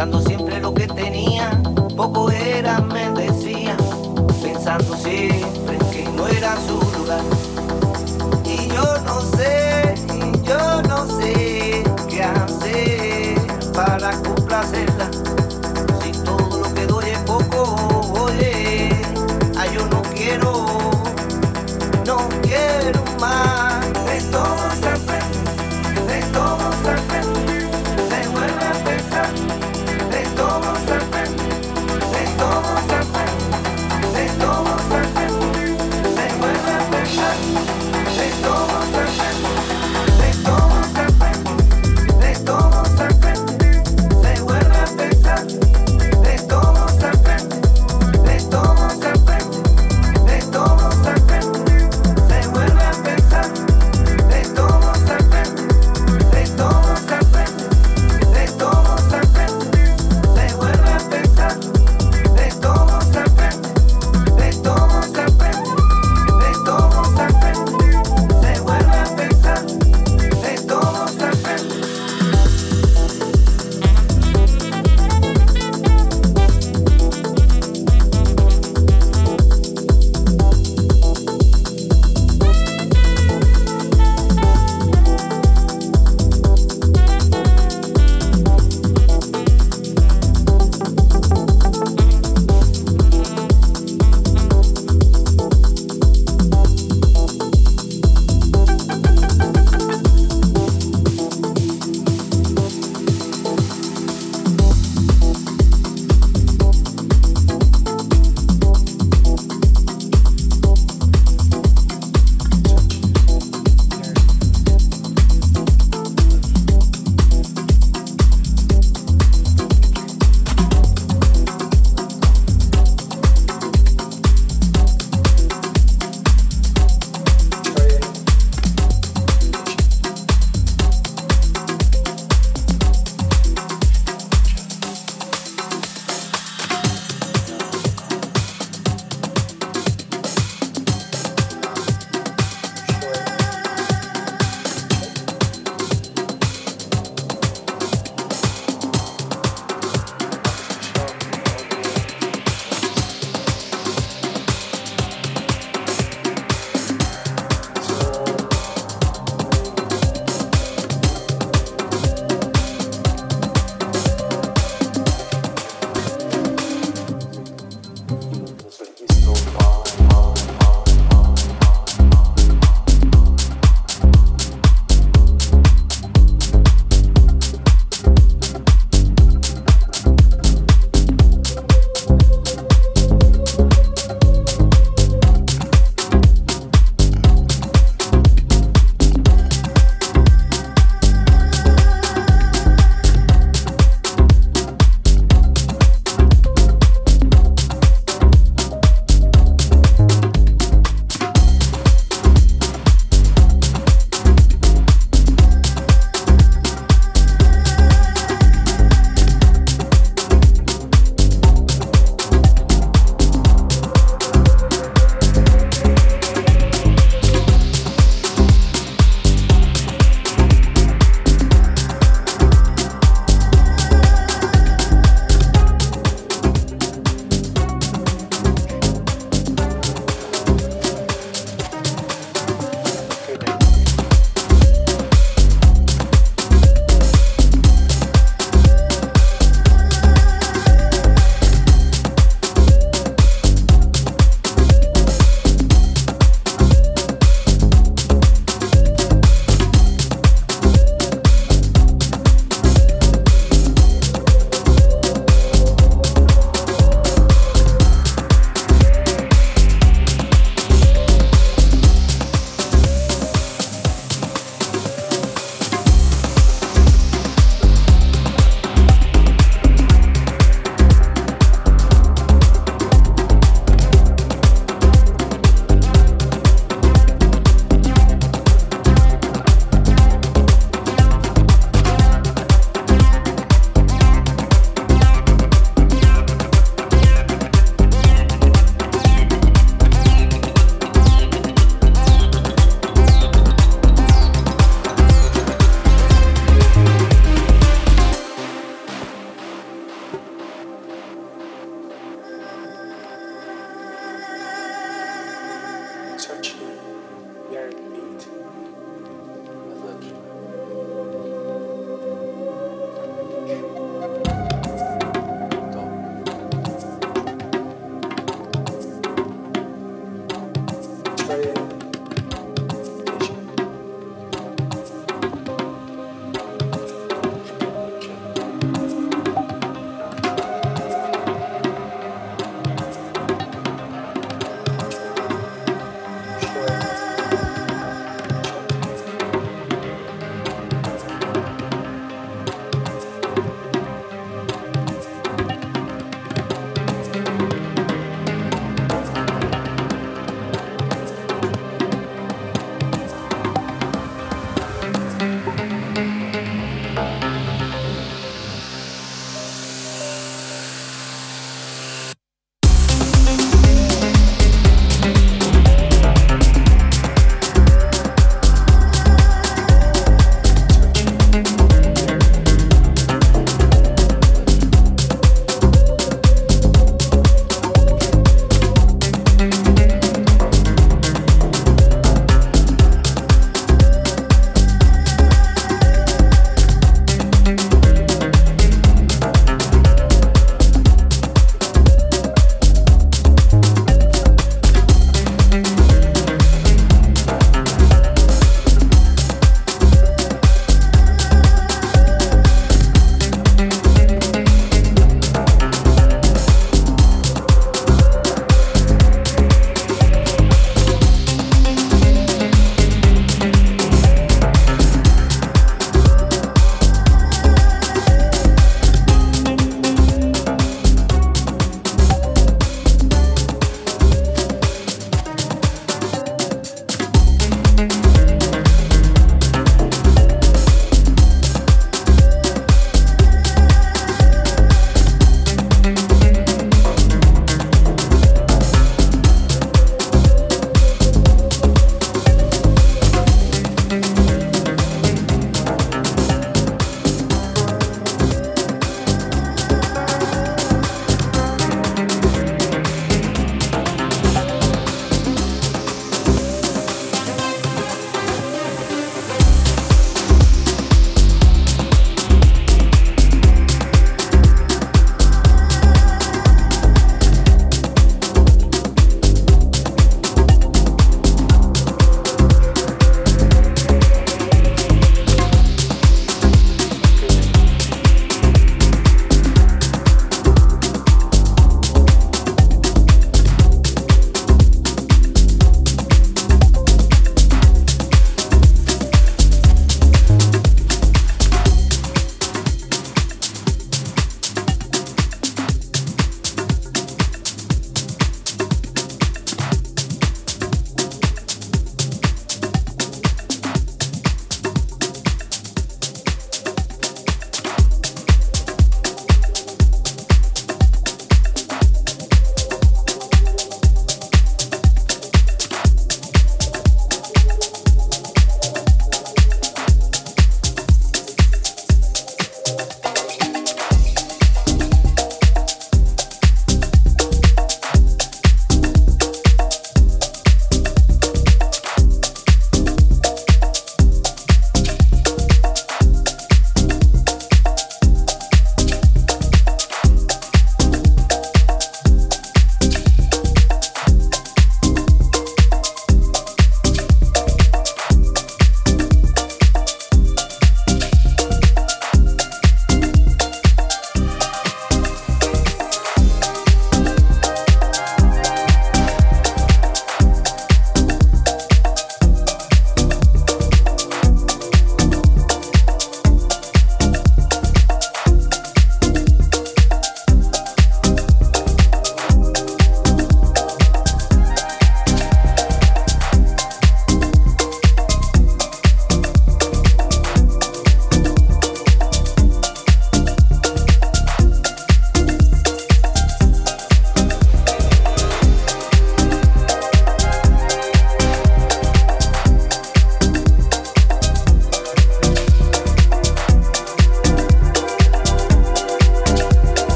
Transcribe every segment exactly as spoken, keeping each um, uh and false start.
dando siempre lo que tenía, poco era, me decía, pensando siempre que no era su lugar. Y yo no sé, y yo no sé qué hacer para complacerla. Si todo lo que doy es poco, oye, ay, yo no quiero, no quiero más. De todo se fue, de todo se fue, se vuelve a empezar, de todo.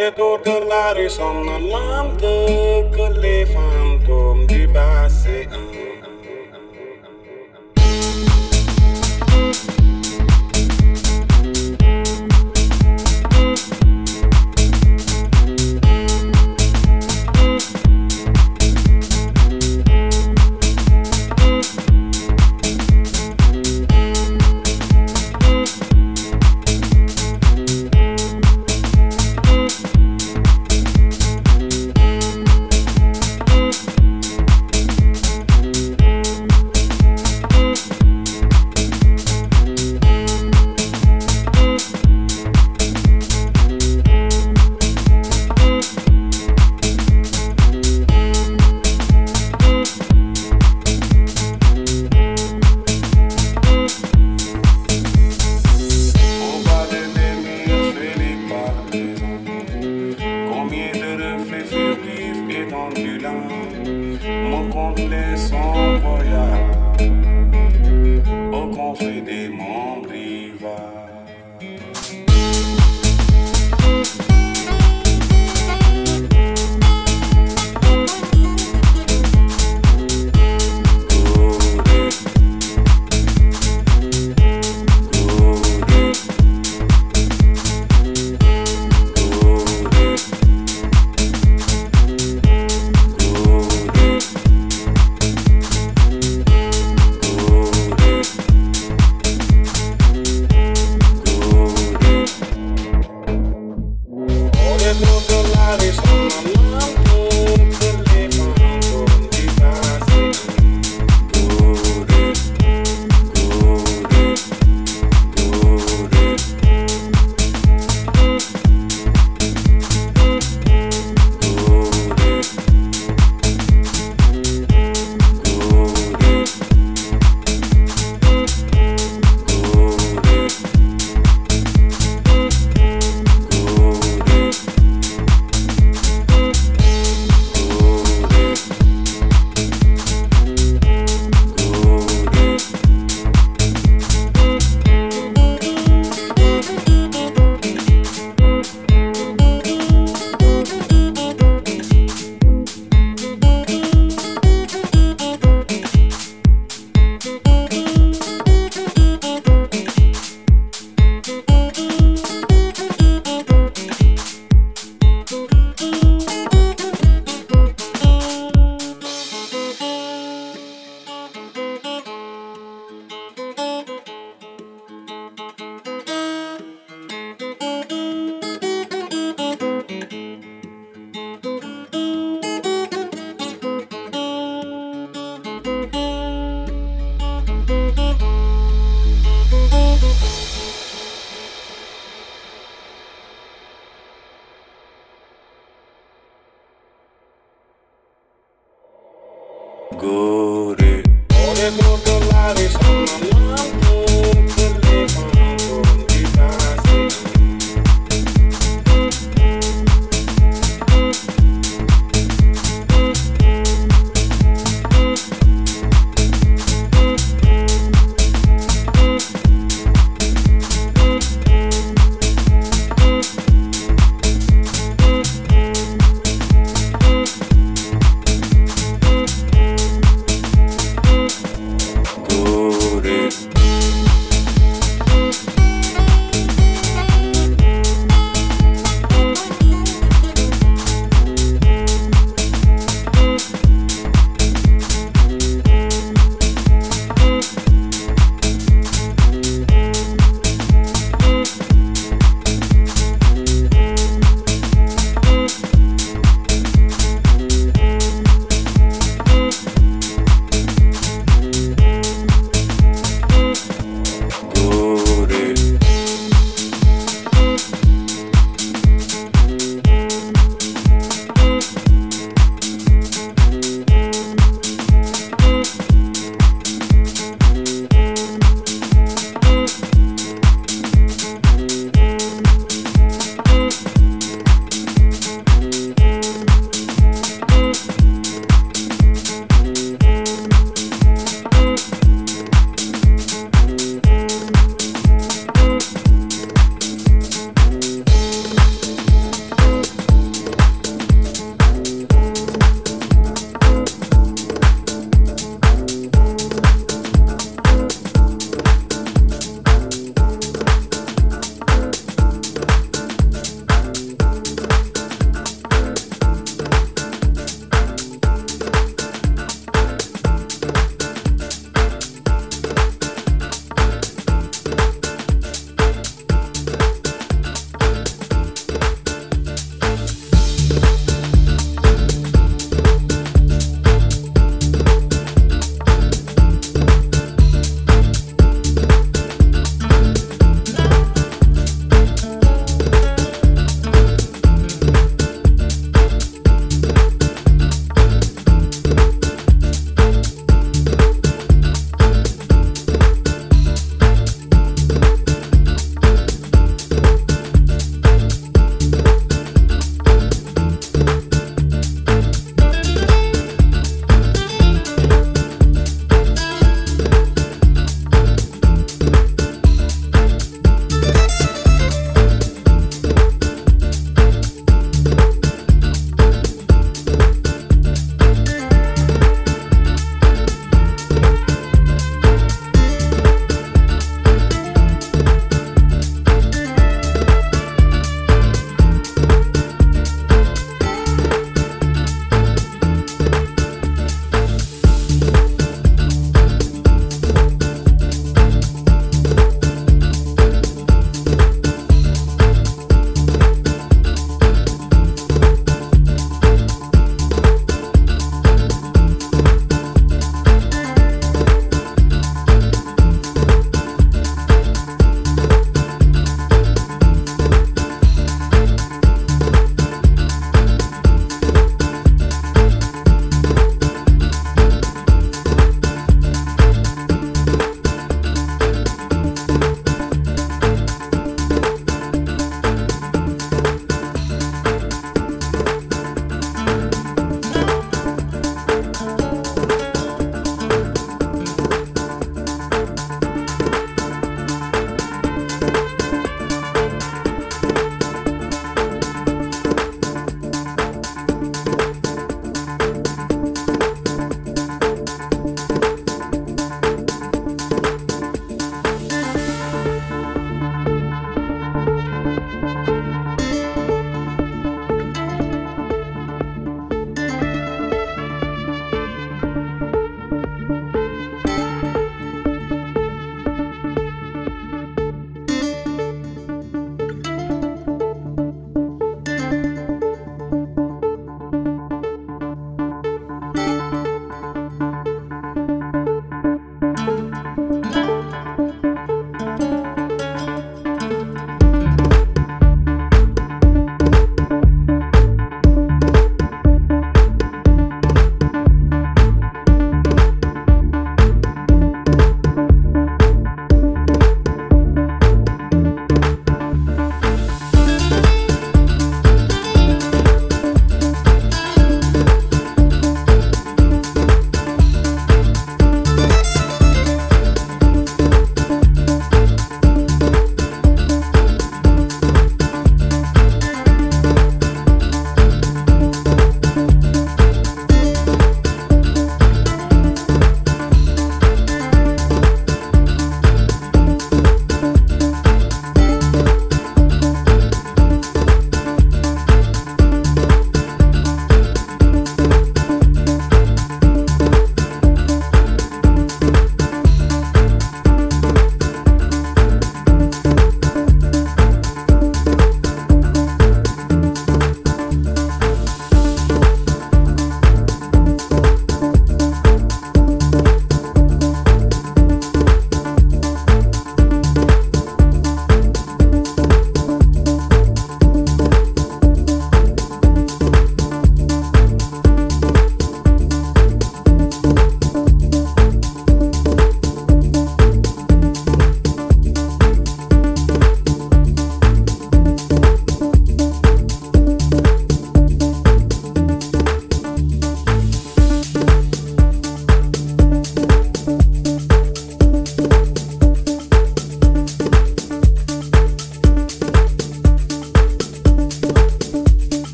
det återlar i sommarland Gulle fantom du basse an. Good.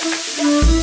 Thank you.